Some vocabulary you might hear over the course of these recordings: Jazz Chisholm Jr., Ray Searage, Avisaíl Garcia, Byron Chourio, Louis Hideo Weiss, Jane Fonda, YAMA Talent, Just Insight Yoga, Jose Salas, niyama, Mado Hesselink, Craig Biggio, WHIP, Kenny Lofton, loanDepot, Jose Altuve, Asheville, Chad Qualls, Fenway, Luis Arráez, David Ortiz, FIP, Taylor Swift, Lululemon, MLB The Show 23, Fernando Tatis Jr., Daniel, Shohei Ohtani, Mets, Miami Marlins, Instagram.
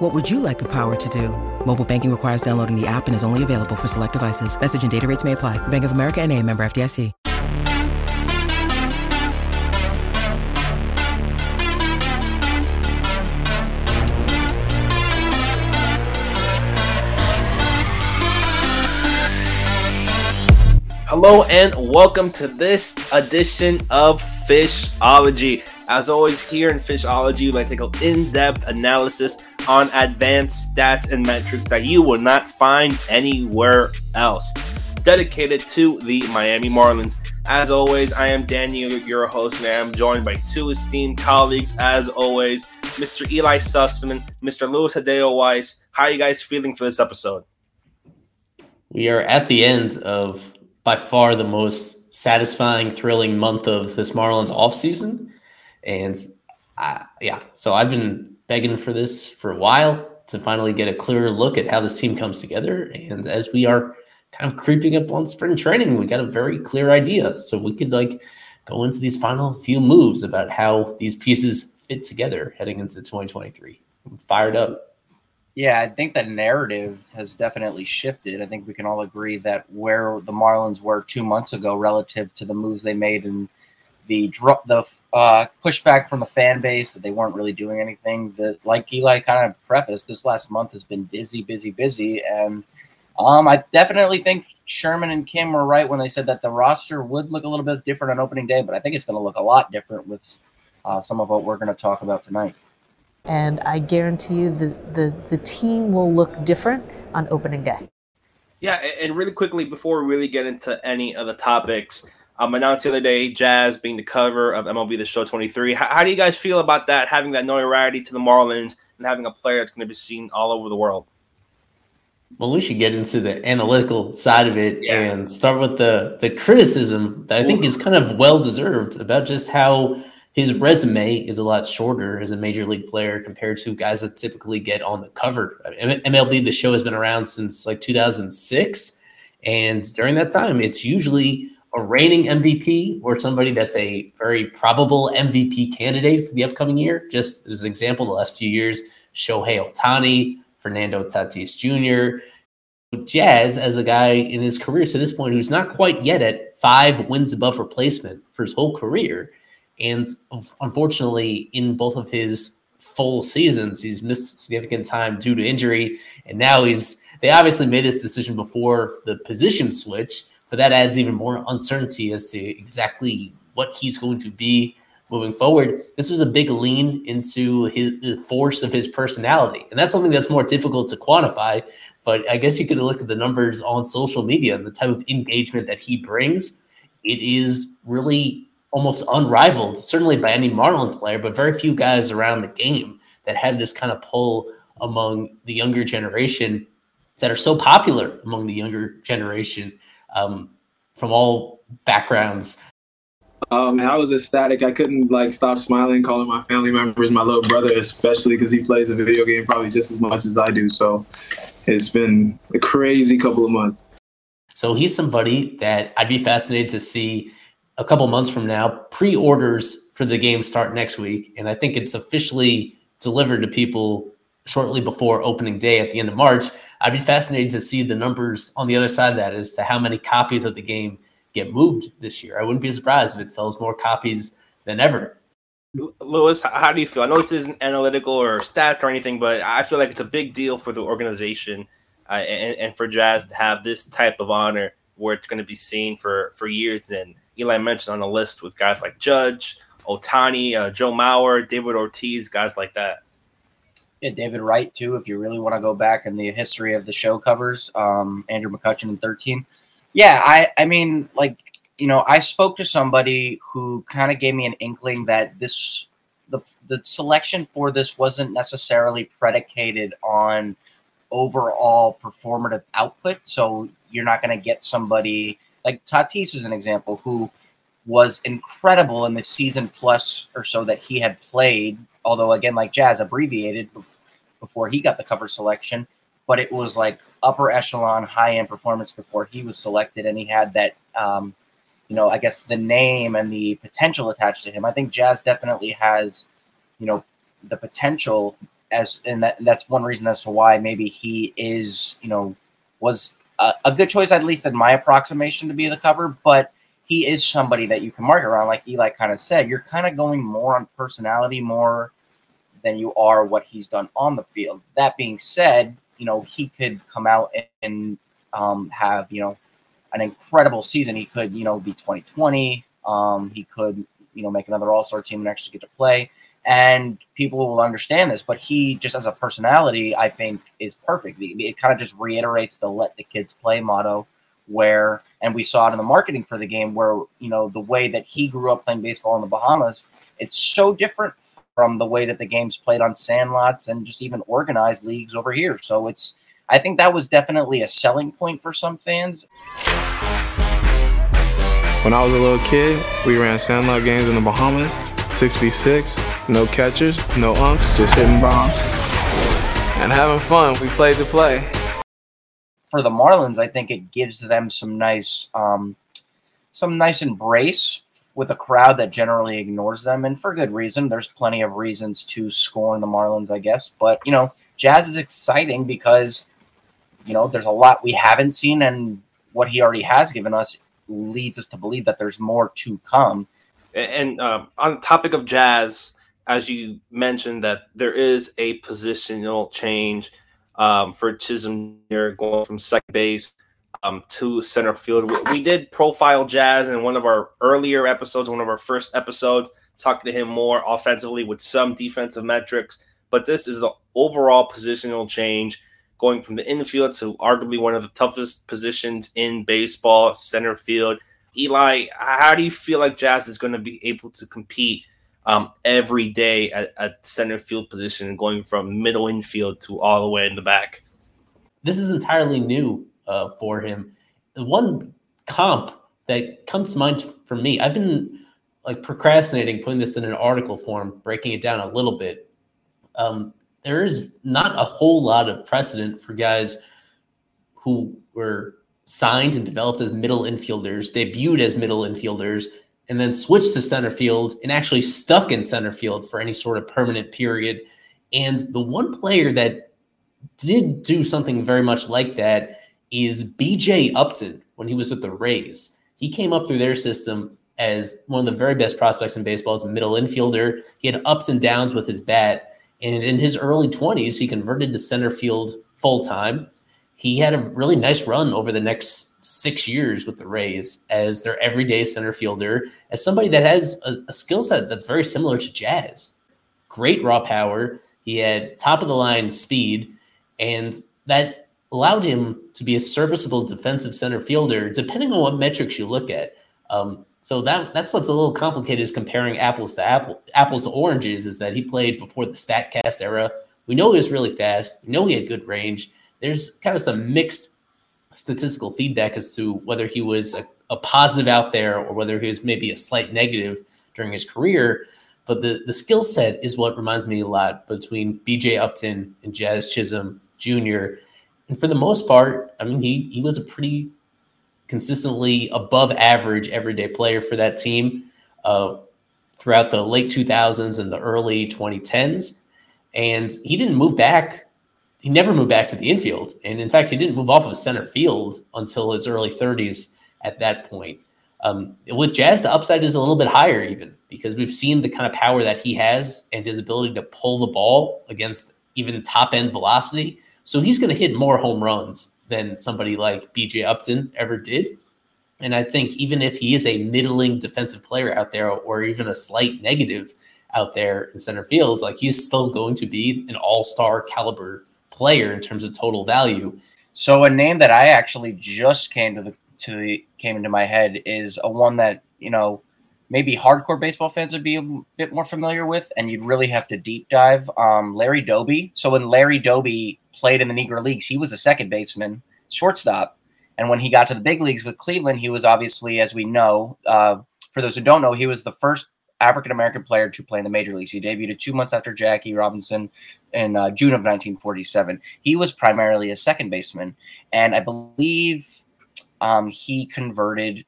What would you like the power to do? Mobile banking requires downloading the app and is only available for select devices. Message and data rates may apply. Bank of America N.A., member FDIC. Hello and welcome to this edition of Fishology. As always, here in Fishology, we like to go in-depth analysis on advanced stats and metrics that you will not find anywhere else, dedicated to the Miami Marlins. As always, I am Daniel, your host, and I am joined by two esteemed colleagues, as always, Mr. Eli Sussman, Mr. Louis Hideo Weiss. How are you guys feeling for this episode? We are at the end of by far the most satisfying, thrilling month of this Marlins offseason. And so I've been begging for this for a while to finally get a clearer look at how this team comes together. And as we are kind of creeping up on spring training, we got a very clear idea. So we could go into these final few moves about how these pieces fit together heading into 2023. I'm fired up. Yeah, I think the narrative has definitely shifted. I think we can all agree that where the Marlins were 2 months ago relative to the moves they made and the pushback from the fan base that they weren't really doing anything. Like Eli kind of prefaced, this last month has been busy. And I definitely think Sherman and Kim were right when they said that the roster would look a little bit different on opening day, but I think it's going to look a lot different with some of what we're going to talk about tonight. And I guarantee you the team will look different on opening day. Yeah, and really quickly, before we really get into any of the topics, announced the other day, Jazz being the cover of MLB The Show 23. How do you guys feel about that, having that notoriety to the Marlins and having a player that's going to be seen all over the world? Well, we should get into the analytical side of it and start with the criticism that I think is kind of well-deserved about just how his resume is a lot shorter as a major league player compared to guys that typically get on the cover. I mean, MLB The Show has been around since 2006. And during that time, it's usually a reigning MVP or somebody that's a very probable MVP candidate for the upcoming year. Just as an example, the last few years, Shohei Ohtani, Fernando Tatis Jr., Jazz as a guy in his career to this point who's not quite yet at 5 wins above replacement for his whole career. And unfortunately, in both of his full seasons, he's missed significant time due to injury. And now they obviously made this decision before the position switch, but that adds even more uncertainty as to exactly what he's going to be moving forward. This was a big lean into the force of his personality. And that's something that's more difficult to quantify, but I guess you could look at the numbers on social media and the type of engagement that he brings. It is really almost unrivaled, certainly by any Marlins player, but very few guys around the game that have this kind of pull among the younger generation that are so popular among the younger generation from all backgrounds. I was ecstatic. I couldn't stop smiling, calling my family members, my little brother, especially because he plays a video game probably just as much as I do. So it's been a crazy couple of months. So he's somebody that I'd be fascinated to see a couple months from now, pre-orders for the game start next week. And I think it's officially delivered to people shortly before opening day at the end of March. I'd be fascinated to see the numbers on the other side of that as to how many copies of the game get moved this year. I wouldn't be surprised if it sells more copies than ever. Louis, how do you feel? I know this isn't analytical or stat or anything, but I feel like it's a big deal for the organization and for Jazz to have this type of honor where it's going to be seen for years then. Eli mentioned on the list with guys like Judge, Ohtani, Joe Mauer, David Ortiz, guys like that. Yeah, David Wright, too, if you really want to go back in the history of the show covers, Andrew McCutchen in 13. Yeah, I mean, I spoke to somebody who kind of gave me an inkling that the selection for this wasn't necessarily predicated on overall performative output. So you're not going to get somebody Like Tatis is an example, who was incredible in the season plus or so that he had played, although again, like Jazz, abbreviated before he got the cover selection, but it was like upper echelon, high-end performance before he was selected, and he had that, I guess the name and the potential attached to him. I think Jazz definitely has, the potential, and that's one reason as to why maybe he is, was a good choice, at least in my approximation, to be the cover, but he is somebody that you can market around. Like Eli kind of said, you're kind of going more on personality more than you are what he's done on the field. That being said, he could come out and have, an incredible season. He could, be 20-20. He could, make another all-star team and actually get to play. And people will understand this, but he just as a personality, I think, is perfect. It kind of just reiterates the let the kids play motto where, and we saw it in the marketing for the game where, the way that he grew up playing baseball in the Bahamas, it's so different from the way that the game's played on sandlots and just even organized leagues over here. So I think that was definitely a selling point for some fans. When I was a little kid, we ran sandlot games in the Bahamas, 6v6, no catchers, no umps, just hitting bombs and having fun. We played to play. For the Marlins, I think it gives them some nice embrace with a crowd that generally ignores them, and for good reason. There's plenty of reasons to scorn the Marlins, I guess. But, Jazz is exciting because, there's a lot we haven't seen, and what he already has given us leads us to believe that there's more to come. And on the topic of Jazz, as you mentioned, that there is a positional change for Chisholm here, going from second base to center field. We did profile Jazz in one of our earlier episodes, one of our first episodes, talking to him more offensively with some defensive metrics. But this is the overall positional change, going from the infield to arguably one of the toughest positions in baseball, center field. Eli, how do you feel like Jazz is going to be able to compete every day at center field position and going from middle infield to all the way in the back? This is entirely new for him. The one comp that comes to mind for me, I've been procrastinating putting this in an article form, breaking it down a little bit. There is not a whole lot of precedent for guys who were signed and developed as middle infielders, debuted as middle infielders, and then switched to center field and actually stuck in center field for any sort of permanent period. And the one player that did do something very much like that is BJ Upton when he was with the Rays. He came up through their system as one of the very best prospects in baseball as a middle infielder. He had ups and downs with his bat. And in his early 20s, he converted to center field full-time. He had a really nice run over the next 6 years with the Rays as their everyday center fielder, as somebody that has a skill set that's very similar to Jazz. Great raw power. He had top-of-the-line speed, and that allowed him to be a serviceable defensive center fielder, depending on what metrics you look at. So that's what's a little complicated is comparing apples to oranges, is that he played before the StatCast era. We know he was really fast. We know he had good range. There's kind of some mixed statistical feedback as to whether he was a positive out there or whether he was maybe a slight negative during his career. But the skill set is what reminds me a lot between BJ Upton and Jazz Chisholm Jr. And for the most part, I mean, he was a pretty consistently above average everyday player for that team throughout the late 2000s and the early 2010s. And he didn't move back. He never moved back to the infield. And in fact, he didn't move off of center field until his early 30s at that point. With Jazz, the upside is a little bit higher even because we've seen the kind of power that he has and his ability to pull the ball against even top end velocity. So he's going to hit more home runs than somebody like BJ Upton ever did. And I think even if he is a middling defensive player out there or even a slight negative out there in center field, he's still going to be an all-star caliber player in terms of total value. So a name that I actually just came into my head is a one that, maybe hardcore baseball fans would be a bit more familiar with, and you'd really have to deep dive. Larry Doby. So when Larry Doby played in the Negro Leagues, he was a second baseman, shortstop, And when he got to the big leagues with Cleveland, he was obviously, as we know, for those who don't know, he was the first African-American player to play in the major leagues. He debuted 2 months after Jackie Robinson in June of 1947. He was primarily a second baseman. And I believe he converted,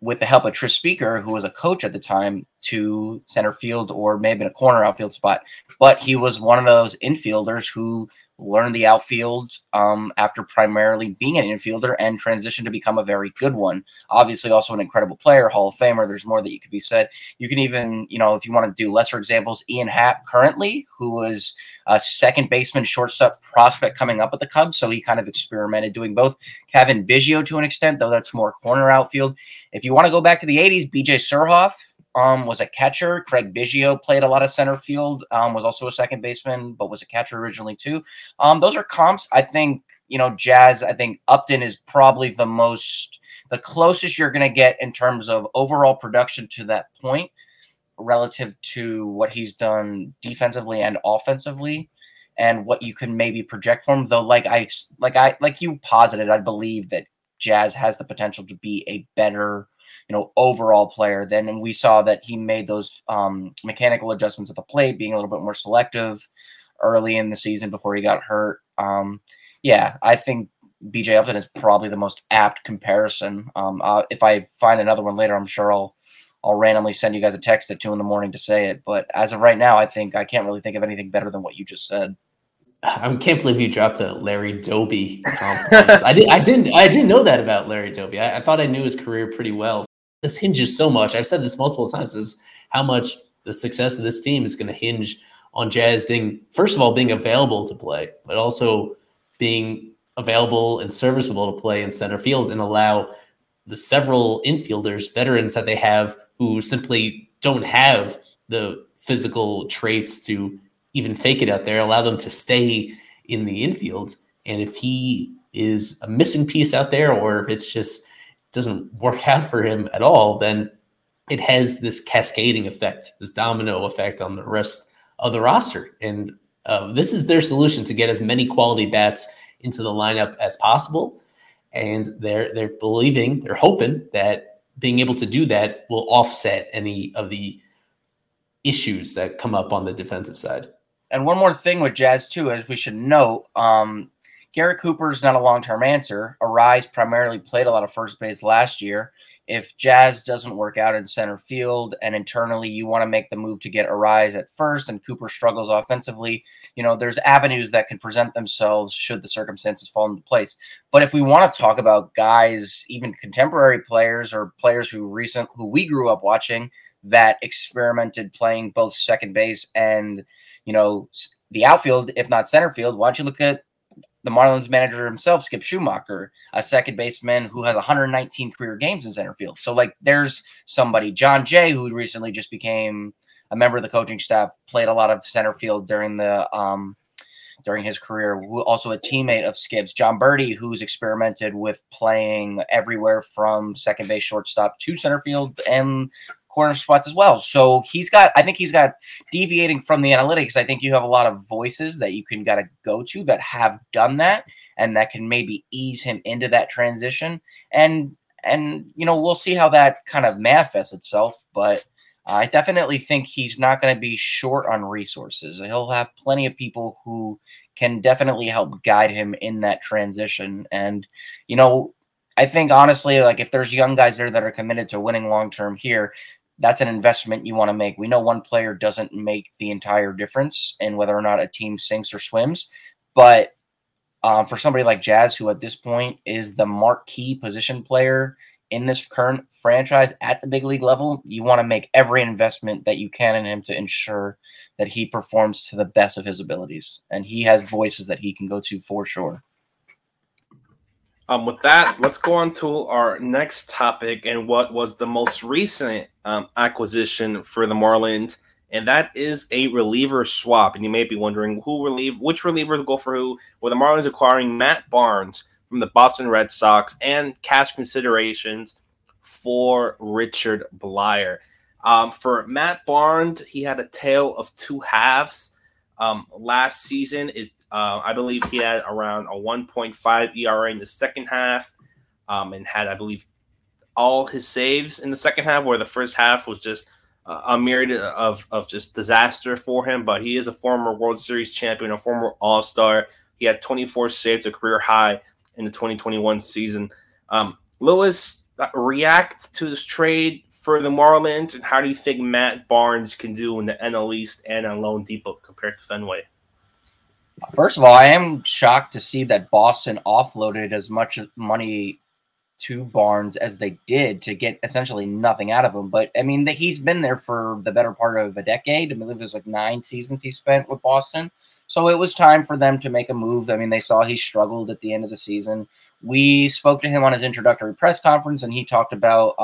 with the help of Tris Speaker, who was a coach at the time, to center field or may have been a corner outfield spot. But he was one of those infielders who learned the outfield after primarily being an infielder and transitioned to become a very good one. Obviously also an incredible player, Hall of Famer. There's more that you could be said. You can even, you know, if you want to do lesser examples, Ian Happ currently, who was a second baseman shortstop prospect coming up at the Cubs. So he kind of experimented doing both. Kevin Biggio to an extent, though that's more corner outfield. If you want to go back to the 80s, BJ Surhoff was a catcher. Craig Biggio played a lot of center field, was also a second baseman, but was a catcher originally too. Those are comps. I think, you know, Jazz, I think Upton is probably the closest you're going to get in terms of overall production to that point relative to what he's done defensively and offensively and what you can maybe project for him. Though, like you posited, I believe that Jazz has the potential to be a better, you know, overall player then. And we saw that he made those mechanical adjustments at the plate, being a little bit more selective early in the season before he got hurt. I think BJ Upton is probably the most apt comparison. If I find another one later, I'm sure I'll randomly send you guys a text at 2 a.m. to say it. But as of right now, I think I can't really think of anything better than what you just said. I can't believe you dropped a Larry Doby compliment. I didn't know that about Larry Doby. I thought I knew his career pretty well. This hinges so much. I've said this multiple times, is how much the success of this team is going to hinge on Jazz being, first of all, being available to play, but also being available and serviceable to play in center field and allow the several infielders, veterans that they have, who simply don't have the physical traits to even fake it out there, allow them to stay in the infield. And if he is a missing piece out there, or if it's just doesn't work out for him at all, then it has this cascading effect, this domino effect on the rest of the roster. And this is their solution to get as many quality bats into the lineup as possible. And they're believing, they're hoping that being able to do that will offset any of the issues that come up on the defensive side. And one more thing with Jazz too, as we should note, Garrett Cooper is not a long-term answer. Arráez primarily played a lot of first base last year. If Jazz doesn't work out in center field and internally you want to make the move to get Arráez at first and Cooper struggles offensively, you know, there's avenues that can present themselves should the circumstances fall into place. But if we want to talk about guys, even contemporary players or players who we grew up watching that experimented playing both second base and, you know, the outfield, if not center field, why don't you look at the Marlins manager himself, Skip Schumaker, a second baseman who has 119 career games in center field. So, like, there's somebody, John Jay, who recently just became a member of the coaching staff, played a lot of center field during the during his career, who also a teammate of Skip's. John Birdie, who's experimented with playing everywhere from second base, shortstop to center field and corner spots as well. So I think he's got deviating from the analytics. I think you have a lot of voices that you can gotta go to that have done that and that can maybe ease him into that transition. And you know, we'll see how that kind of manifests itself. But I definitely think he's not going to be short on resources. He'll have plenty of people who can definitely help guide him in that transition. And, you know, I think honestly, like, if there's young guys there that are committed to winning long-term here, that's an investment you want to make. We know one player doesn't make the entire difference in whether or not a team sinks or swims, but for somebody like Jazz, who at this point is the marquee position player in this current franchise at the big league level, you want to make every investment that you can in him to ensure that he performs to the best of his abilities. And he has voices that he can go to for sure. With that, let's go on to our next topic and what was the most recent acquisition for the Marlins, and that is a reliever swap. And you may be wondering which reliever will go for who. Well, the Marlins acquiring Matt Barnes from the Boston Red Sox and cash considerations for Richard Bleier. For Matt Barnes, he had a tale of two halves. Last season, I believe he had around a 1.5 ERA in the second half. and had, I believe, all his saves in the second half, where the first half was just a myriad of just disaster for him. But he is a former World Series champion, a former All-Star. He had 24 saves, a career high in the 2021 season. Louis, react to this trade for the Marlins, and how do you think Matt Barnes can do in the NL East and on loanDepot compared to Fenway? First of all, I am shocked to see that Boston offloaded as much money to Barnes as they did to get essentially nothing out of him. But, I mean, he's been there for the better part of a decade. I believe it was like 9 seasons he spent with Boston. So it was time for them to make a move. I mean, they saw he struggled at the end of the season. We spoke to him on his introductory press conference, and he talked about,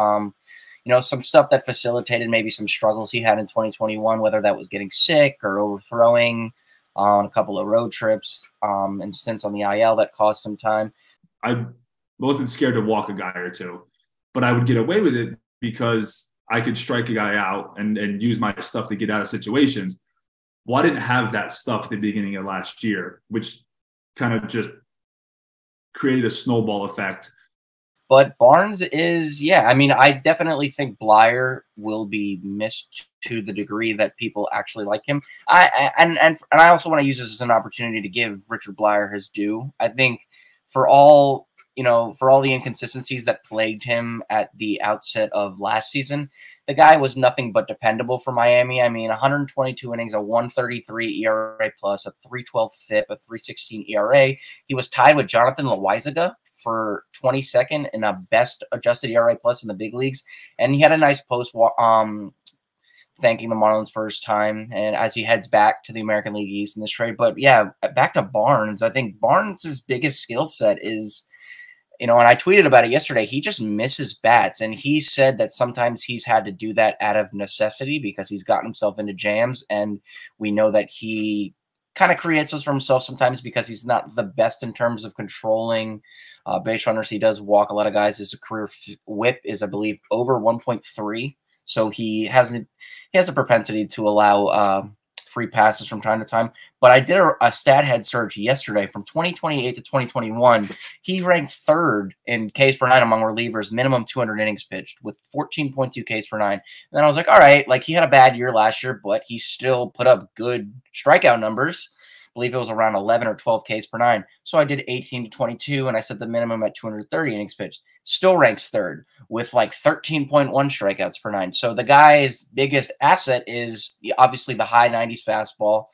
some stuff that facilitated maybe some struggles he had in 2021, whether that was getting sick or overthrowing on a couple of road trips and stints on the IL that cost some time. I wasn't scared to walk a guy or two, but I would get away with it because I could strike a guy out and use my stuff to get out of situations. Well, I didn't have that stuff at the beginning of last year, which kind of just created a snowball effect. But Barnes is, I definitely think Bleier will be missed to the degree that people actually like him. I also want to use this as an opportunity to give Richard Bleier his due. I think for all the inconsistencies that plagued him at the outset of last season, the guy was nothing but dependable for Miami. I mean, 122 innings, a 133 ERA plus, a 312 FIP, a 316 ERA. He was tied with Jonathan Loaisiga for 22nd in a best adjusted ERA plus in the big leagues. And he had a nice post thanking the Marlins for his time, and as he heads back to the American League East in this trade. But yeah, back to Barnes. I think Barnes' biggest skill set is, and I tweeted about it yesterday, he just misses bats. And he said that sometimes he's had to do that out of necessity because he's gotten himself into jams. And we know that he kind of creates those for himself sometimes because he's not the best in terms of controlling base runners. He does walk a lot of guys. His career whip is, I believe, over 1.3. So he has a propensity to allow free passes from time to time. But I did a stat head search yesterday. From 2028 to 2021, he ranked third in Ks per nine among relievers, minimum 200 innings pitched, with 14.2 Ks per nine. And then I was like, all right, like he had a bad year last year, but he still put up good strikeout numbers. I believe it was around 11 or 12 Ks per nine. So I did 18 to 22, and I set the minimum at 230 innings pitched. Still ranks third with like 13.1 strikeouts per nine. So the guy's biggest asset is obviously the high 90s fastball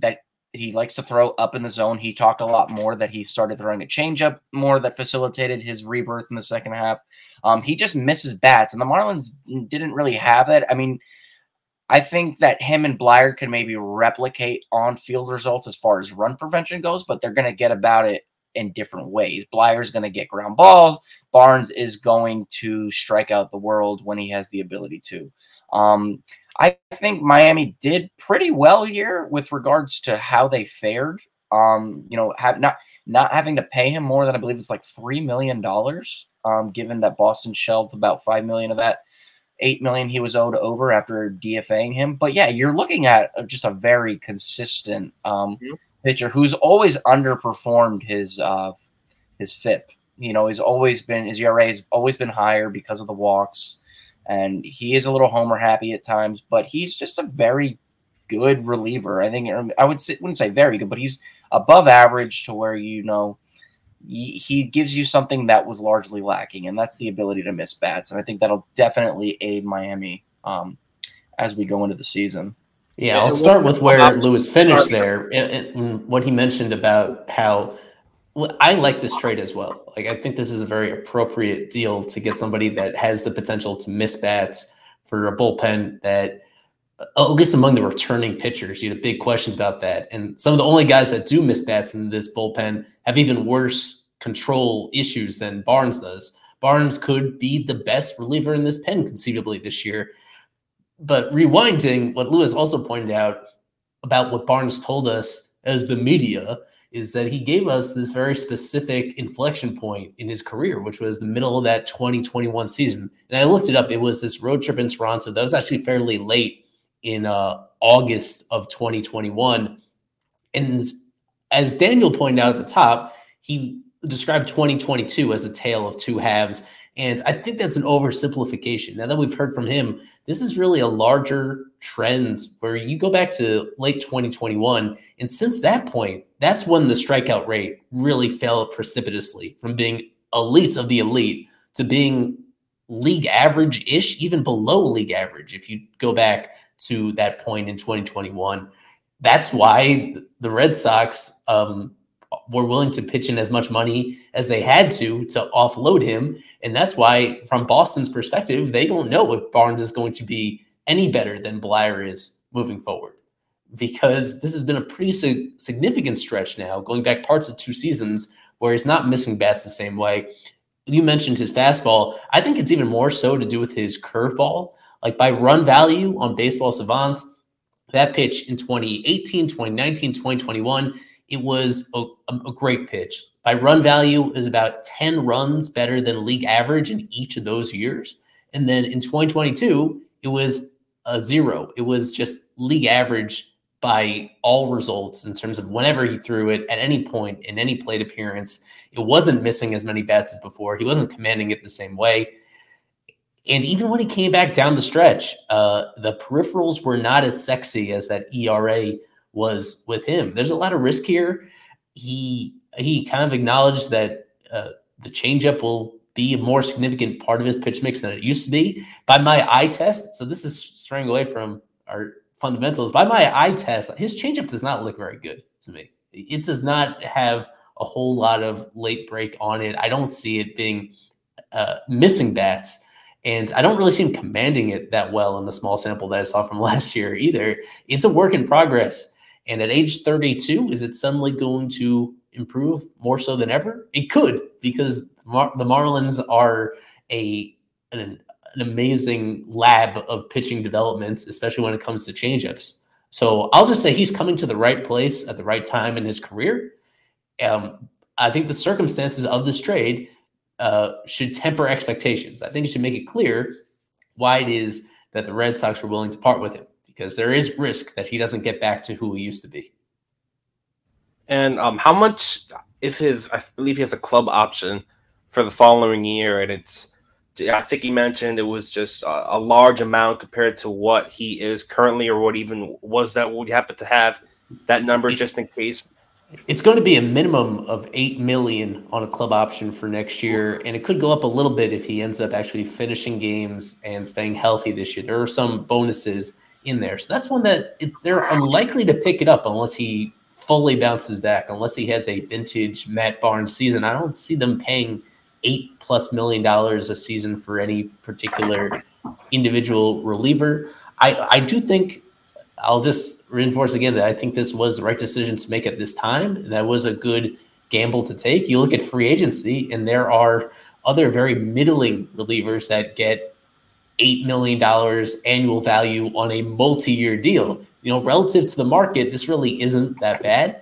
that he likes to throw up in the zone. He talked a lot more that he started throwing a changeup more that facilitated his rebirth in the second half. He just misses bats, and the Marlins didn't really have it. I mean, I think that him and Bleier can maybe replicate on-field results as far as run prevention goes, but they're going to get about it in different ways. Bleier's going to get ground balls. Barnes is going to strike out the world when he has the ability to. I think Miami did pretty well here with regards to how they fared. Not having to pay him more than I believe it's like $3 million, given that Boston shelved about $5 million of that. $8 million he was owed over after DFAing him. But yeah, you're looking at just a very consistent pitcher who's always underperformed his FIP. His ERA has always been higher because of the walks, and he is a little homer happy at times. But he's just a very good reliever. I think wouldn't say very good, but he's above average to where he gives you something that was largely lacking, and that's the ability to miss bats. And I think that'll definitely aid Miami as we go into the season. Yeah, I'll start with where Louis finished there and what he mentioned about how I like this trade as well. Like, I think this is a very appropriate deal to get somebody that has the potential to miss bats for a bullpen that, at least among the returning pitchers, you had big questions about that. And some of the only guys that do miss bats in this bullpen have even worse control issues than Barnes does. Barnes could be the best reliever in this pen conceivably this year. But rewinding, what Louis also pointed out about what Barnes told us as the media is that he gave us this very specific inflection point in his career, which was the middle of that 2021 season. And I looked it up. It was this road trip in Toronto. That was actually fairly late in August of 2021. And as Daniel pointed out at the top, he described 2022 as a tale of two halves. And I think that's an oversimplification. Now that we've heard from him, this is really a larger trend where you go back to late 2021. And since that point, that's when the strikeout rate really fell precipitously from being elite of the elite to being league average-ish, even below league average. If you go back to that point in 2021, that's why the Red Sox were willing to pitch in as much money as they had to offload him. And that's why, from Boston's perspective, they don't know if Barnes is going to be any better than Bleier is moving forward, because this has been a pretty significant stretch now, going back parts of two seasons, where he's not missing bats the same way. You mentioned his fastball. I think it's even more so to do with his curveball. Like, by run value on Baseball Savant, that pitch in 2018, 2019, 2021, it was a great pitch. By run value is about 10 runs better than league average in each of those years. And then in 2022, it was a zero. It was just league average by all results in terms of whenever he threw it at any point in any plate appearance. It wasn't missing as many bats as before. He wasn't commanding it the same way. And even when he came back down the stretch, the peripherals were not as sexy as that ERA was with him. There's a lot of risk here. He kind of acknowledged that the changeup will be a more significant part of his pitch mix than it used to be. By my eye test, so this is straying away from our fundamentals. By my eye test, his changeup does not look very good to me. It does not have a whole lot of late break on it. I don't see it being missing bats. And I don't really see him commanding it that well in the small sample that I saw from last year either. It's a work in progress. And at age 32, is it suddenly going to improve more so than ever? It could, because the Marlins are an amazing lab of pitching developments, especially when it comes to changeups. So I'll just say he's coming to the right place at the right time in his career. I think the circumstances of this trade should temper expectations. I think it should make it clear why it is that the Red Sox were willing to part with him, because there is risk that he doesn't get back to who he used to be. And how much is his? I believe he has a club option for the following year, and it's, I think he mentioned it was just a large amount compared to what he is currently, or what even was that would happen to have that number just in case. It's going to be a minimum of $8 million on a club option for next year, and it could go up a little bit if he ends up actually finishing games and staying healthy this year. There are some bonuses in there, so that's one that they're unlikely to pick it up unless he fully bounces back. Unless he has a vintage Matt Barnes season, I don't see them paying $8+ million a season for any particular individual reliever. I do think. I'll just reinforce again that I think this was the right decision to make at this time. And that was a good gamble to take. You look at free agency, and there are other very middling relievers that get $8 million annual value on a multi-year deal. You know, relative to the market, this really isn't that bad.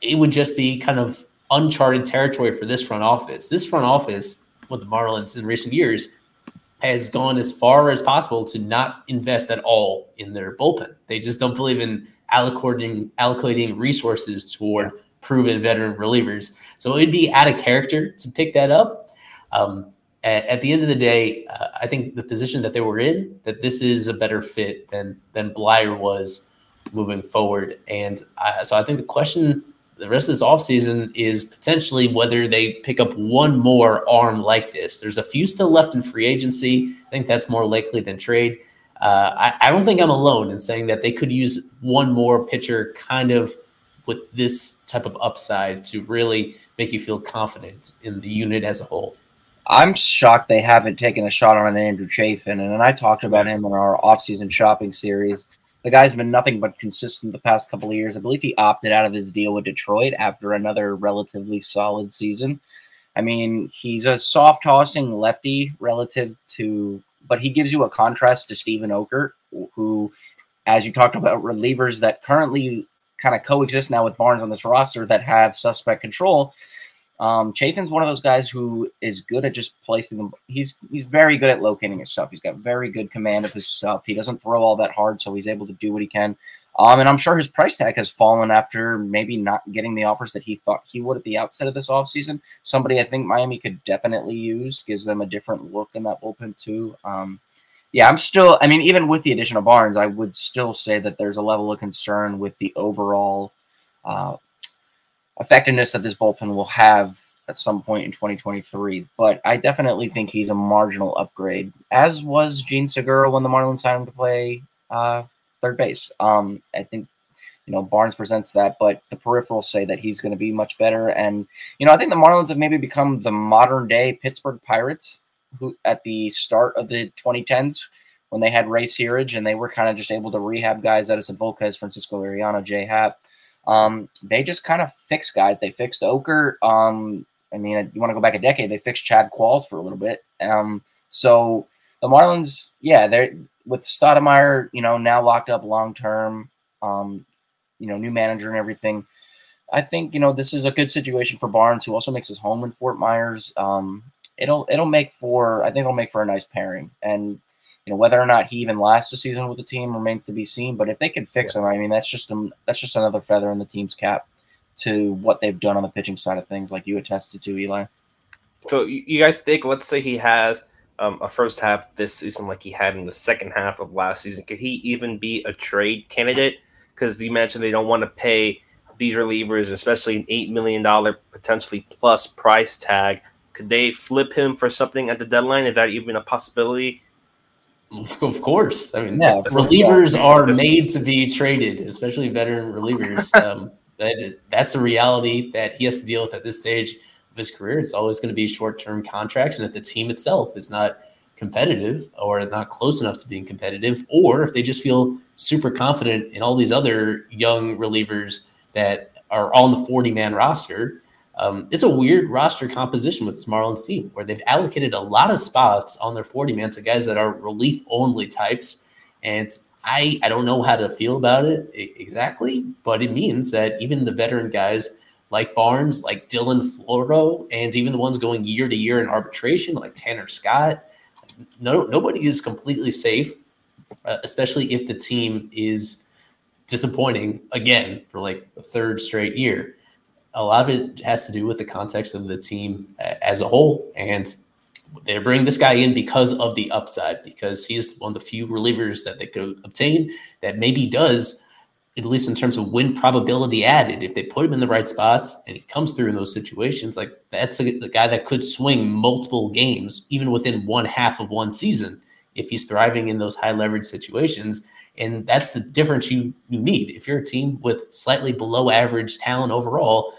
It would just be kind of uncharted territory for this front office. This front office with the Marlins in recent years has gone as far as possible to not invest at all in their bullpen. They just don't believe in allocating resources toward proven veteran relievers. So it'd be out of character to pick that up. At the end of the day, I think the position that they were in, that this is a better fit than Bleier was moving forward. And so I think the question the rest of this offseason is potentially whether they pick up one more arm like this. There's a few still left in free agency. I think that's more likely than trade. I don't think I'm alone in saying that they could use one more pitcher kind of with this type of upside to really make you feel confident in the unit as a whole. I'm shocked they haven't taken a shot on Andrew Chafin, and I talked about him in our offseason shopping series. The guy's been nothing but consistent the past couple of years. I believe he opted out of his deal with Detroit after another relatively solid season. I mean, he's a soft-tossing lefty but he gives you a contrast to Steven Okert, who, as you talked about, relievers that currently kind of coexist now with Barnes on this roster that have suspect control. Chafin's one of those guys who is good at just placing them. He's very good at locating his stuff. He's got very good command of his stuff. He doesn't throw all that hard, so he's able to do what he can. And I'm sure his price tag has fallen after maybe not getting the offers that he thought he would at the outset of this offseason. Somebody I think Miami could definitely use, gives them a different look in that bullpen too. Even with the addition of Barnes, I would still say that there's a level of concern with the overall effectiveness that this bullpen will have at some point in 2023. But I definitely think he's a marginal upgrade, as was Gene Segura when the Marlins signed him to play third base. I think, Barnes presents that, but the peripherals say that he's going to be much better. And, I think the Marlins have maybe become the modern day Pittsburgh Pirates, who at the start of the 2010s, when they had Ray Searage and they were kind of just able to rehab guys, Edison Volquez, Francisco Liriano, Jay Happ. They just kind of fixed guys. They fixed Oker. You want to go back a decade, they fixed Chad Qualls for a little bit. So the Marlins, they're with Stoudemire, now locked up long-term, new manager and everything. I think, this is a good situation for Barnes, who also makes his home in Fort Myers. It'll make for a nice pairing. And, whether or not he even lasts the season with the team remains to be seen. But if they can fix him, that's just another feather in the team's cap to what they've done on the pitching side of things, like you attested to, Eli. So you guys think, let's say he has a first half this season like he had in the second half of last season, could he even be a trade candidate? Because you mentioned they don't want to pay these relievers, especially an $8 million potentially plus price tag. Could they flip him for something at the deadline? Is that even a possibility? Of course. Relievers are made to be traded, especially veteran relievers. That's a reality that he has to deal with at this stage of his career. It's always going to be short-term contracts. And if the team itself is not competitive or not close enough to being competitive, or if they just feel super confident in all these other young relievers that are on the 40-man roster, it's a weird roster composition with this Marlins team where they've allocated a lot of spots on their 40-man to guys that are relief-only types. And I don't know how to feel about it exactly, but it means that even the veteran guys like Barnes, like Dylan Floro, and even the ones going year-to-year in arbitration like Tanner Scott, nobody is completely safe, especially if the team is disappointing again for like the third straight year. A lot of it has to do with the context of the team as a whole. And they're bringing this guy in because of the upside, because he is one of the few relievers that they could obtain that maybe does, at least in terms of win probability added, if they put him in the right spots and he comes through in those situations, like that's the guy that could swing multiple games, even within one half of one season, if he's thriving in those high leverage situations. And that's the difference you need. If you're a team with slightly below average talent overall,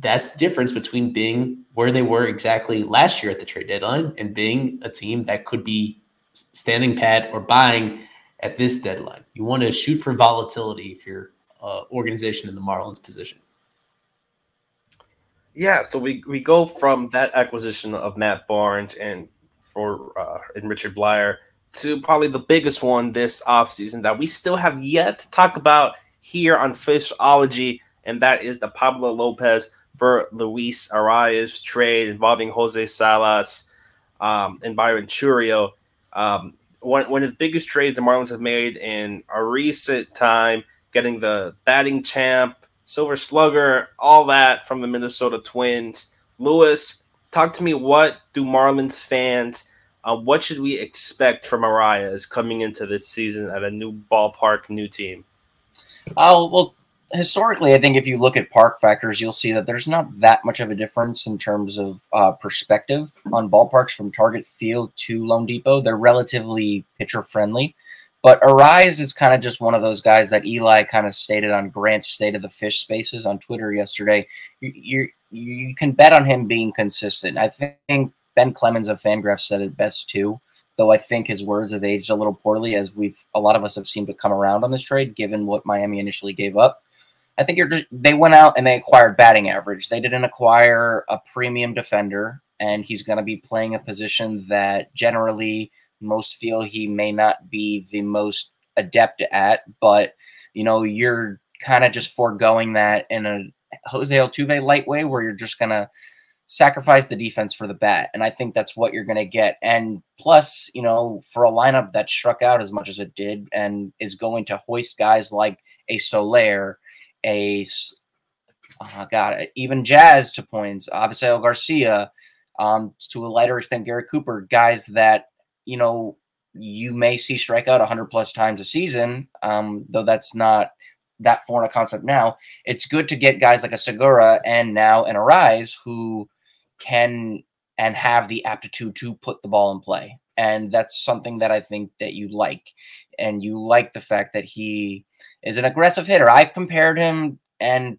that's the difference between being where they were exactly last year at the trade deadline and being a team that could be standing pat or buying at this deadline. You want to shoot for volatility if you're an organization in the Marlins position. Yeah, so we go from that acquisition of Matt Barnes and Richard Bleier to probably the biggest one this offseason that we still have yet to talk about here on Fishology, and that is the Pablo Lopez for Luis Arráez trade involving Jose Salas and Byron Chourio. One of the biggest trades the Marlins have made in a recent time, getting the batting champ, silver slugger, all that from the Minnesota Twins. Louis, talk to me. What do Marlins fans, what should we expect from Arráez coming into this season at a new ballpark, new team? Historically, I think if you look at park factors, you'll see that there's not that much of a difference in terms of perspective on ballparks from Target Field to loanDepot. They're relatively pitcher-friendly. But Arráez is kind of just one of those guys that Eli kind of stated on Grant's State of the Fish Spaces on Twitter yesterday. You can bet on him being consistent. I think Ben Clemens of Fangraphs said it best, too, though I think his words have aged a little poorly, as a lot of us have seemed to come around on this trade, given what Miami initially gave up. I think they went out and they acquired batting average. They didn't acquire a premium defender, and he's going to be playing a position that generally most feel he may not be the most adept at. But, you're kind of just foregoing that in a Jose Altuve light way where you're just going to sacrifice the defense for the bat. And I think that's what you're going to get. And plus, for a lineup that struck out as much as it did and is going to hoist guys like a Soler, a even Jazz to points, Avisaíl Garcia, to a lighter extent, Garrett Cooper, guys that, you know, you may see strike out 100 plus times a season, though that's not that foreign a concept now. It's good to get guys like a Segura and now an Arráez who can and have the aptitude to put the ball in play. And that's something that I think that you like. And you like the fact that he is an aggressive hitter. I compared him, and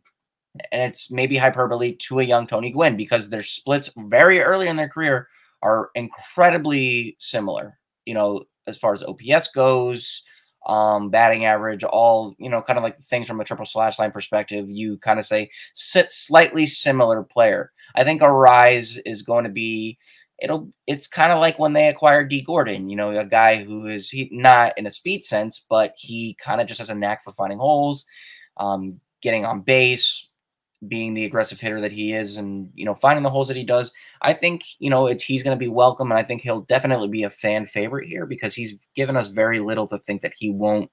it's maybe hyperbole, to a young Tony Gwynn, because their splits very early in their career are incredibly similar, you know, as far as OPS goes, batting average, all, you know, kind of like things from a triple slash line perspective, you kind of say slightly similar player. I think Arráez is going to be, it's kind of like when they acquired D. Gordon, you know, a guy who is not in a speed sense, but he kind of just has a knack for finding holes, getting on base, being the aggressive hitter that he is, and, you know, finding the holes that he does. I think, you know, he's going to be welcome, and I think he'll definitely be a fan favorite here because he's given us very little to think that he won't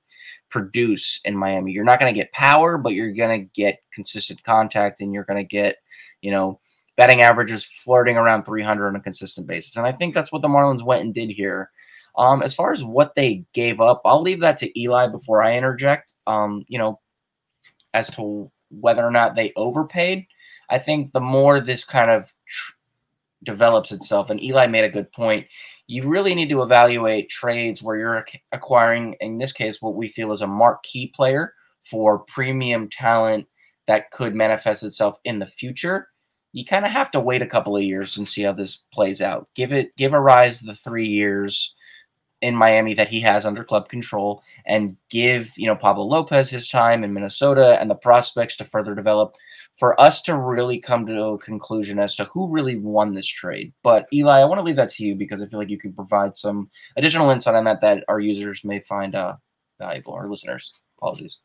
produce in Miami. You're not going to get power, but you're going to get consistent contact, and you're going to get, you know, batting averages flirting around 300 on a consistent basis. And I think that's what the Marlins went and did here. As far as what they gave up, I'll leave that to Eli before I interject, you know, as to whether or not they overpaid. I think the more this kind of develops itself, and Eli made a good point, you really need to evaluate trades where you're acquiring, in this case, what we feel is a marquee player for premium talent that could manifest itself in the future. You kind of have to wait a couple of years and see how this plays out. Give Arráez the 3 years in Miami that he has under club control, and give, you know, Pablo Lopez his time in Minnesota and the prospects to further develop for us to really come to a conclusion as to who really won this trade. But Eli, I want to leave that to you because I feel like you can provide some additional insight on that our users may find valuable, our listeners. Apologies.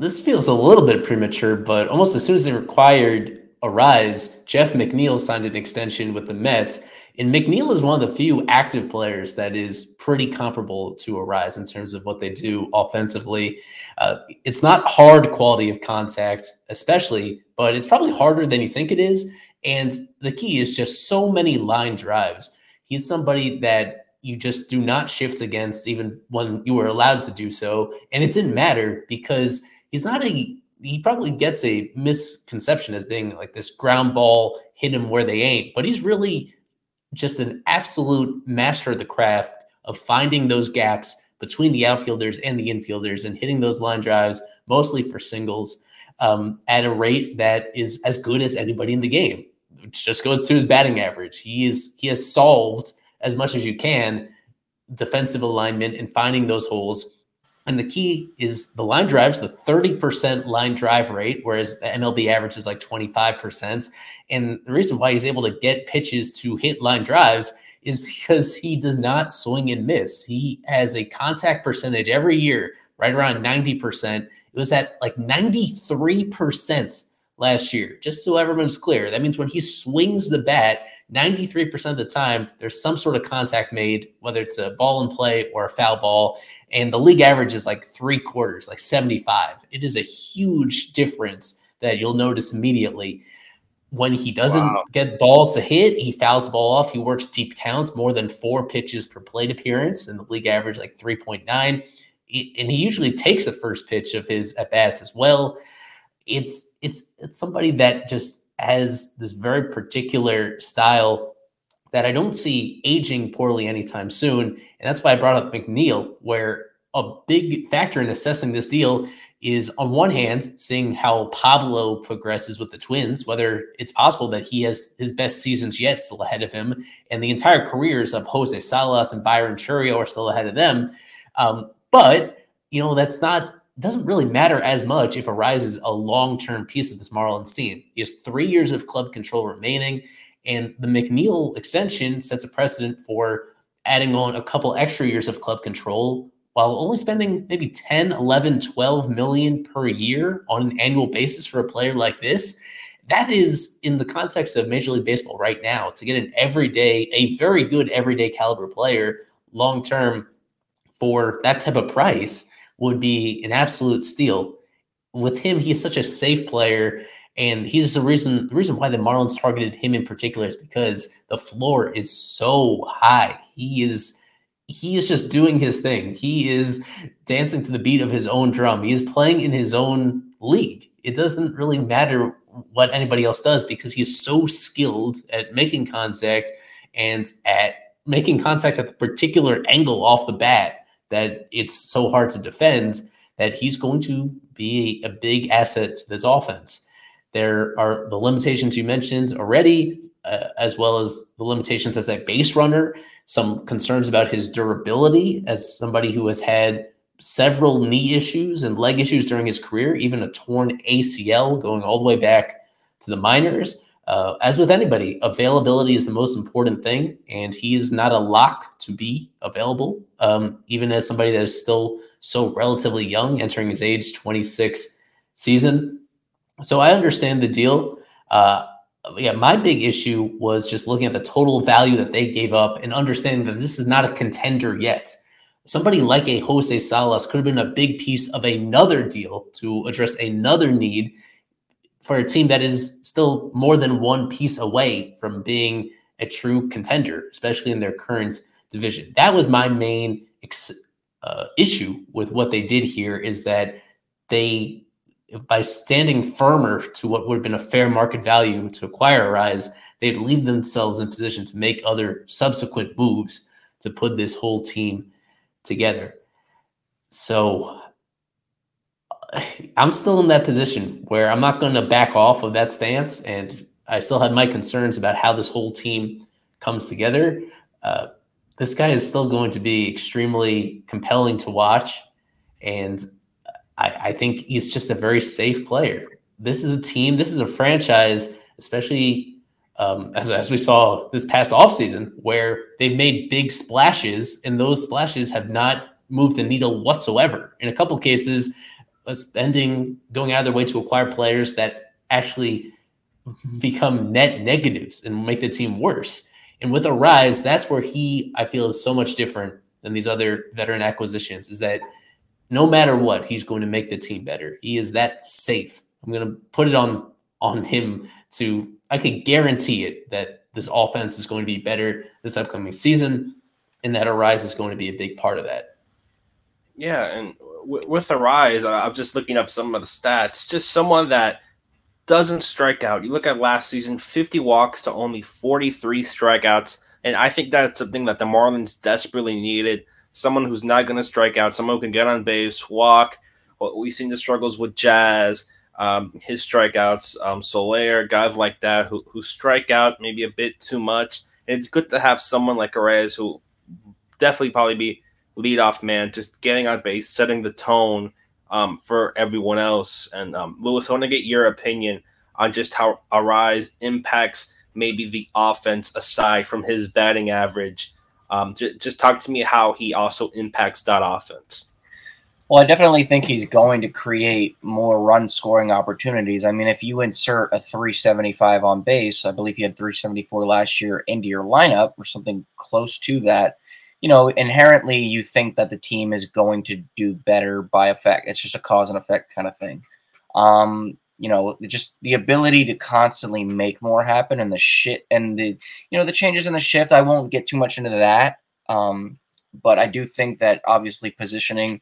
This feels a little bit premature, but almost as soon as they required Arráez, Jeff McNeil signed an extension with the Mets. And McNeil is one of the few active players that is pretty comparable to Arráez in terms of what they do offensively. It's not hard quality of contact, especially, but it's probably harder than you think it is. And the key is just so many line drives. He's somebody that you just do not shift against even when you were allowed to do so. And it didn't matter because he probably gets a misconception as being like this ground ball, hit him where they ain't, but he's really just an absolute master of the craft of finding those gaps between the outfielders and the infielders and hitting those line drives, mostly for singles, at a rate that is as good as anybody in the game, which just goes to his batting average. He has solved as much as you can defensive alignment and finding those holes. And the key is the line drives, the 30% line drive rate, whereas the MLB average is like 25%. And the reason why he's able to get pitches to hit line drives is because he does not swing and miss. He has a contact percentage every year, right around 90%. It was at like 93% last year, just so everyone's clear. That means when he swings the bat, 93% of the time, there's some sort of contact made, whether it's a ball in play or a foul ball. And the league average is like 3/4, like 75. It is a huge difference that you'll notice immediately. When he doesn't get balls to hit, he fouls the ball off. He works deep counts, more than 4 pitches per plate appearance, and the league average like 3.9. And he usually takes the first pitch of his at-bats as well. It's somebody that just has this very particular style that I don't see aging poorly anytime soon. And that's why I brought up McNeil, where a big factor in assessing this deal is, on one hand, seeing how Pablo progresses with the Twins, whether it's possible that he has his best seasons yet still ahead of him, and the entire careers of Jose Salas and Byron Chourio are still ahead of them. But, you know, doesn't really matter as much if Arráez is a long-term piece of this Marlins team. He has 3 years of club control remaining, and the McNeil extension sets a precedent for adding on a couple extra years of club control while only spending maybe 10, 11, 12 million per year on an annual basis for a player like this. That is, in the context of Major League Baseball right now, to get a very good everyday caliber player long-term for that type of price would be an absolute steal. with him, he's such a safe player. And he's the reason why the Marlins targeted him in particular is because the floor is so high. He is just doing his thing. He is dancing to the beat of his own drum. He is playing in his own league. It doesn't really matter what anybody else does because he is so skilled at making contact and at making contact at the particular angle off the bat that it's so hard to defend that he's going to be a big asset to this offense. There are the limitations you mentioned already, as well as the limitations as a base runner, some concerns about his durability as somebody who has had several knee issues and leg issues during his career, even a torn ACL going all the way back to the minors. As with anybody, availability is the most important thing, and he is not a lock to be available, even as somebody that is still so relatively young, entering his age 26 season. So I understand the deal. My big issue was just looking at the total value that they gave up and understanding that this is not a contender yet. Somebody like a Jose Salas could have been a big piece of another deal to address another need for a team that is still more than one piece away from being a true contender, especially in their current division. That was my main issue with what they did here, is that they, by standing firmer to what would have been a fair market value to acquire Arráez, they'd leave themselves in position to make other subsequent moves to put this whole team together. So I'm still in that position where I'm not going to back off of that stance, and I still have my concerns about how this whole team comes together. This guy is still going to be extremely compelling to watch, and I think he's just a very safe player. This is a team, this is a franchise, especially as we saw this past offseason, where they've made big splashes, and those splashes have not moved the needle whatsoever. In a couple of cases, going out of their way to acquire players that actually become net negatives and make the team worse. And with Arráez, that's where he, I feel, is so much different than these other veteran acquisitions, is that no matter what, he's going to make the team better. He is that safe. I'm going to put it on him to, I can guarantee it, that this offense is going to be better this upcoming season, and that Arráez is going to be a big part of that. Yeah, and with Arráez, I'm just looking up some of the stats. Just someone that doesn't strike out. You look at last season, 50 walks to only 43 strikeouts, and I think that's something that the Marlins desperately needed. Someone who's not going to strike out, someone who can get on base, walk. We've seen the struggles with Jazz, his strikeouts, Soler, guys like that who strike out maybe a bit too much. And it's good to have someone like Arráez who definitely probably be leadoff man, just getting on base, setting the tone for everyone else. And Louis, I want to get your opinion on just how Arráez impacts maybe the offense aside from his batting average. Just talk to me how he also impacts that offense. Well, I definitely think he's going to create more run scoring opportunities. I mean, if you insert a 375 on base, I believe he had 374 last year, into your lineup or something close to that, you know, inherently you think that the team is going to do better by effect. It's just a cause and effect kind of thing. You know, just the ability to constantly make more happen, and the changes in the shift. I won't get too much into that. But I do think that obviously positioning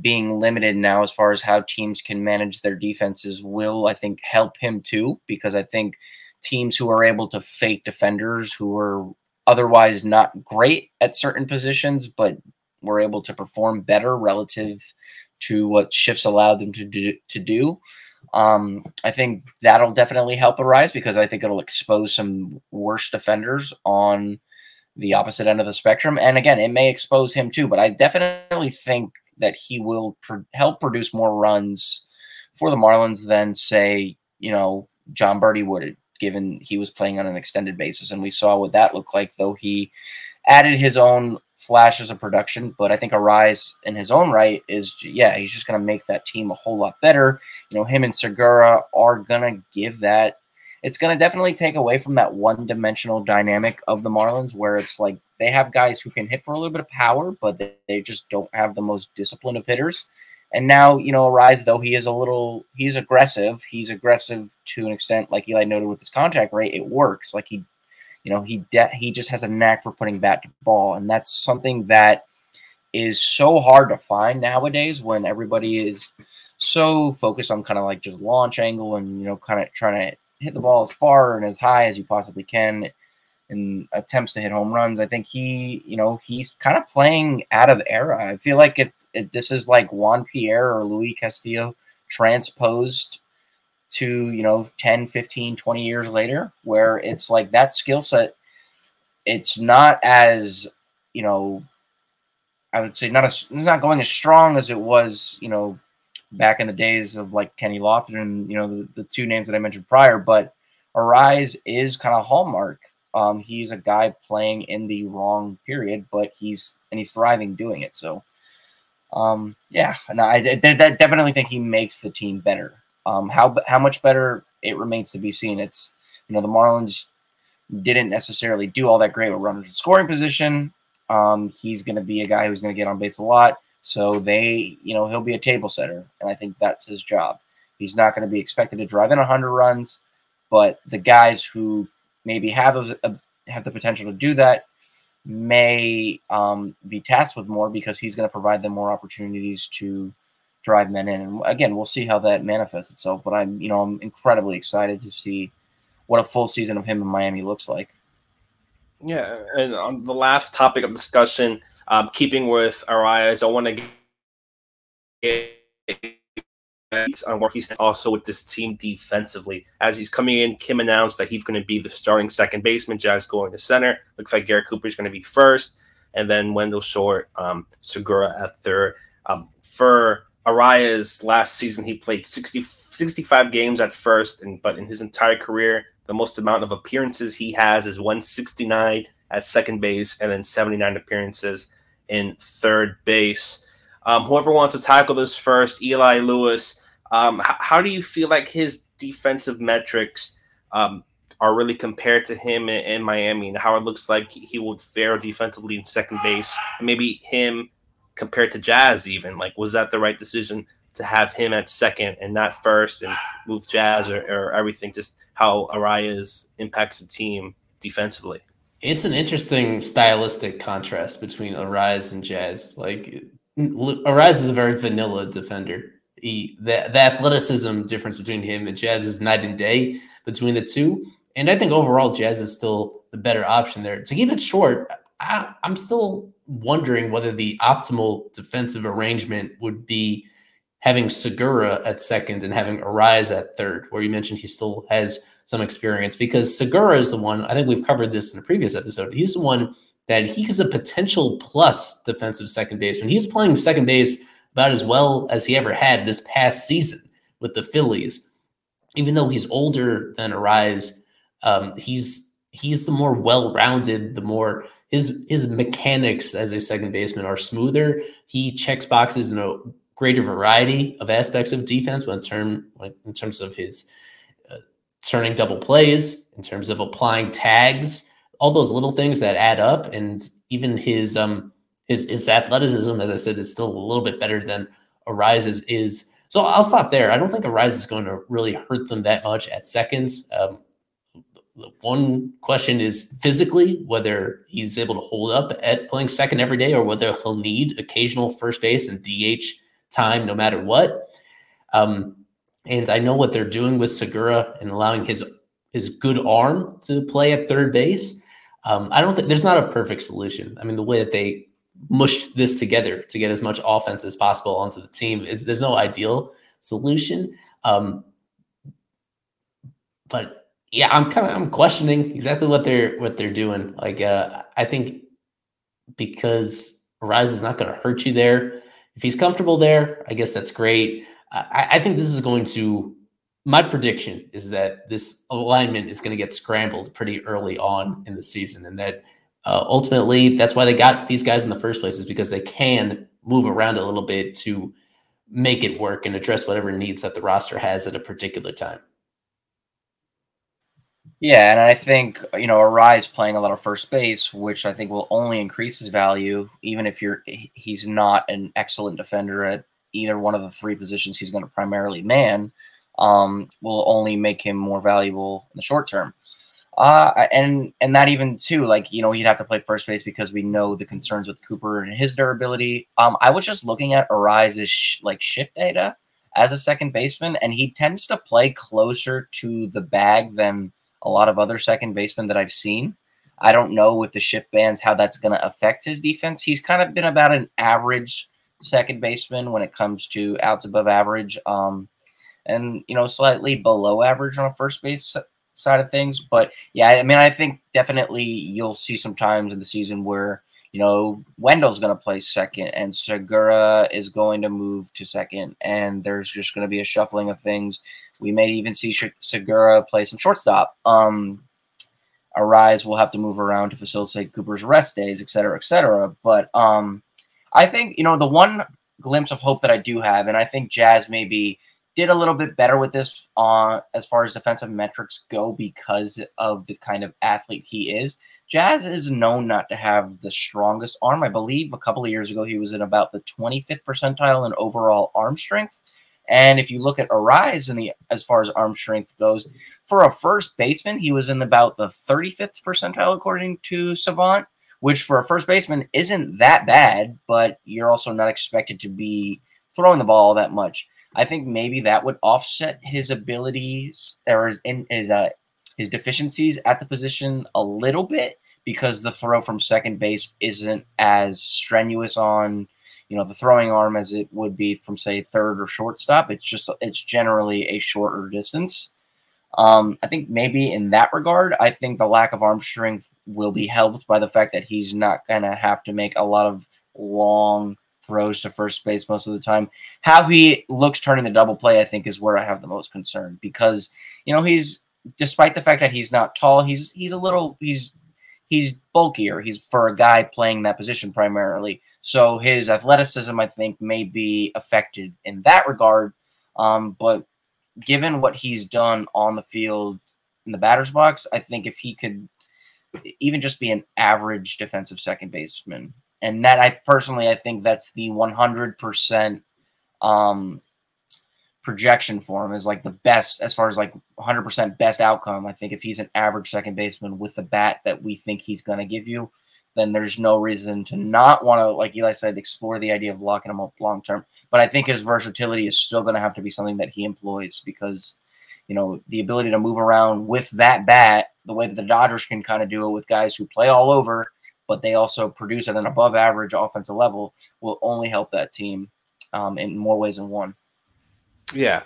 being limited now as far as how teams can manage their defenses will, I think, help him too, because I think teams who are able to fake defenders who are otherwise not great at certain positions, but were able to perform better relative to what shifts allowed them to do. I think that'll definitely help Arráez, because I think it'll expose some worse defenders on the opposite end of the spectrum. And again, it may expose him too, but I definitely think that he will help produce more runs for the Marlins than, say, you know, John Birdie would, given he was playing on an extended basis. And we saw what that looked like, though he added his own flashes of production. But I think Arráez in his own right is, he's just going to make that team a whole lot better. You know, him and Segura are going to give that. It's going to definitely take away from that one-dimensional dynamic of the Marlins, where it's like they have guys who can hit for a little bit of power, but they just don't have the most discipline of hitters. And now, you know, Arráez, though, he's aggressive. He's aggressive to an extent, like Eli noted with his contact rate, it works. Like he just has a knack for putting bat to ball. And that's something that is so hard to find nowadays when everybody is so focused on kind of like just launch angle and, you know, kind of trying to hit the ball as far and as high as you possibly can in attempts to hit home runs. I think he's kind of playing out of era. I feel like this is like Juan Pierre or Luis Castillo transposed to, you know, 10, 15, 20 years later, where it's like that skill set, it's not as, you know, I would say it's not going as strong as it was, you know, back in the days of like Kenny Lofton and, you know, the two names that I mentioned prior, but Arráez is kind of hallmark. He's a guy playing in the wrong period, but he's thriving doing it. So, I definitely think he makes the team better. How much better, it remains to be seen. It's, you know, the Marlins didn't necessarily do all that great with runners in scoring position. He's going to be a guy who's going to get on base a lot. So he'll be a table setter, and I think that's his job. He's not going to be expected to drive in 100 runs, but the guys who maybe have the potential to do that may be tasked with more because he's going to provide them more opportunities to drive men in. And again, we'll see how that manifests itself. But I'm incredibly excited to see what a full season of him in Miami looks like. Yeah, and on the last topic of discussion, keeping with Arráez, I want to get on where he's also with this team defensively. As he's coming in, Kim announced that he's going to be the starting second baseman, Jazz going to center. Looks like Garrett Cooper's going to be first, and then Wendell Short, Segura at third. For Arráez, last season he played 65 games at first, but in his entire career, the most amount of appearances he has is 169 at second base and then 79 appearances in third base. Whoever wants to tackle this first, Eli, Lewis, how do you feel like his defensive metrics are really compared to him in Miami, and how it looks like he would fare defensively in second base? Maybe him compared to Jazz even. Like, was that the right decision to have him at second and not first and move Jazz or everything? Just how Arráez impacts the team defensively. It's an interesting stylistic contrast between Arráez and Jazz. Like, Arráez is a very vanilla defender. The athleticism difference between him and Jazz is night and day between the two. And I think overall, Jazz is still the better option there. To keep it short, I'm still wondering whether the optimal defensive arrangement would be having Segura at second and having Arráez at third, where you mentioned he still has some experience, because Segura is the one, I think we've covered this in a previous episode, he's the one that he is a potential plus defensive second baseman. He's playing second base about as well as he ever had this past season with the Phillies. Even though he's older than Arráez, he's the more well-rounded, the more his mechanics as a second baseman are smoother. He checks boxes in a greater variety of aspects of defense in terms of his turning double plays, in terms of applying tags, all those little things that add up. And even his athleticism, as I said, is still a little bit better than Arráez's is. So I'll stop there. I don't think Arráez is going to really hurt them that much at seconds. One question is physically, whether he's able to hold up at playing second every day or whether he'll need occasional first base and DH time no matter what. And I know what they're doing with Segura and allowing his good arm to play at third base. I don't think there's not a perfect solution. I mean, the way that they mushed this together to get as much offense as possible onto the team, there's no ideal solution. But yeah, I'm questioning exactly what they're doing. Like, I think because Arráez is not going to hurt you there. If he's comfortable there, I guess that's great. I think this is going to, my prediction is that this alignment is going to get scrambled pretty early on in the season. And that ultimately that's why they got these guys in the first place, is because they can move around a little bit to make it work and address whatever needs that the roster has at a particular time. Yeah. And I think, you know, Arráez playing a lot of first base, which I think will only increase his value, even if he's not an excellent defender at either one of the three positions he's going to primarily man will only make him more valuable in the short term. And that even too, like, you know, he'd have to play first base because we know the concerns with Cooper and his durability. I was just looking at Arráez's shift data as a second baseman, and he tends to play closer to the bag than a lot of other second basemen that I've seen. I don't know with the shift bands how that's going to affect his defense. He's kind of been about an average second baseman when it comes to outs above average, and, you know, slightly below average on a first base side of things. But yeah, I mean, I think definitely you'll see some times in the season where, you know, Wendell's going to play second and Segura is going to move to second, and there's just going to be a shuffling of things. We may even see Segura play some shortstop. Arráez will have to move around to facilitate Cooper's rest days, et cetera, et cetera. But I think, you know, the one glimpse of hope that I do have, and I think Jazz maybe did a little bit better with this as far as defensive metrics go because of the kind of athlete he is. Jazz is known not to have the strongest arm. I believe a couple of years ago he was in about the 25th percentile in overall arm strength. And if you look at Arráez as far as arm strength goes, for a first baseman, he was in about the 35th percentile according to Savant, which for a first baseman isn't that bad, but you're also not expected to be throwing the ball that much. I think maybe that would offset his abilities or his deficiencies at the position a little bit, because the throw from second base isn't as strenuous on, you know, the throwing arm as it would be from, say, third or shortstop. It's generally a shorter distance. I think maybe in that regard, I think the lack of arm strength will be helped by the fact that he's not going to have to make a lot of long throws to first base most of the time. How he looks turning the double play, I think, is where I have the most concern, because, you know, he's, despite the fact that he's not tall, he's bulkier. He's for a guy playing that position primarily. So his athleticism, I think, may be affected in that regard. But given what he's done on the field in the batter's box, I think if he could even just be an average defensive second baseman, and that I think that's the 100% projection for him, is like the best, as far as like 100% best outcome. I think if he's an average second baseman with the bat that we think he's going to give you, then there's no reason to not want to, like Eli said, explore the idea of locking him up long term. But I think his versatility is still going to have to be something that he employs, because, you know, the ability to move around with that bat, the way that the Dodgers can kind of do it with guys who play all over, but they also produce at an above average offensive level, will only help that team in more ways than one. Yeah.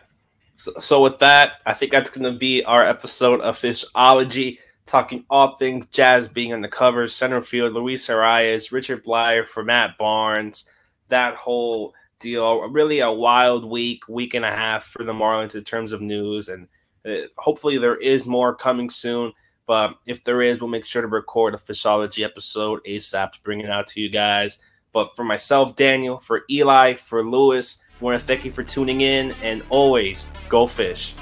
So with that, I think that's going to be our episode of Fishology, talking all things Jazz being on the cover, center field, Luis Arráez, Richard Bleier for Matt Barnes, that whole deal. Really a wild week and a half for the Marlins in terms of news. And hopefully there is more coming soon. But if there is, we'll make sure to record a Fishology episode ASAP to bring it out to you guys. But for myself, Daniel, for Eli, for Louis, I want to thank you for tuning in, and always go fish.